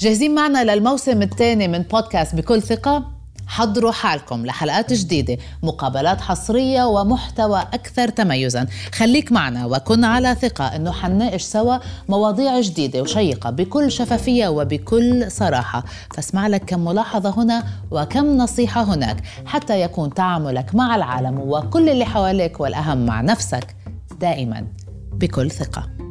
جاهزين معنا للموسم الثاني من بودكاست بكل ثقة؟ حضروا حالكم لحلقات جديدة، مقابلات حصرية ومحتوى أكثر تميزاً. خليك معنا وكن على ثقة أنه حنناقش سوا مواضيع جديدة وشيقة بكل شفافية وبكل صراحة، فاسمع لك كم ملاحظة هنا وكم نصيحة هناك حتى يكون تعاملك مع العالم وكل اللي حواليك والأهم مع نفسك دائماً بكل ثقة.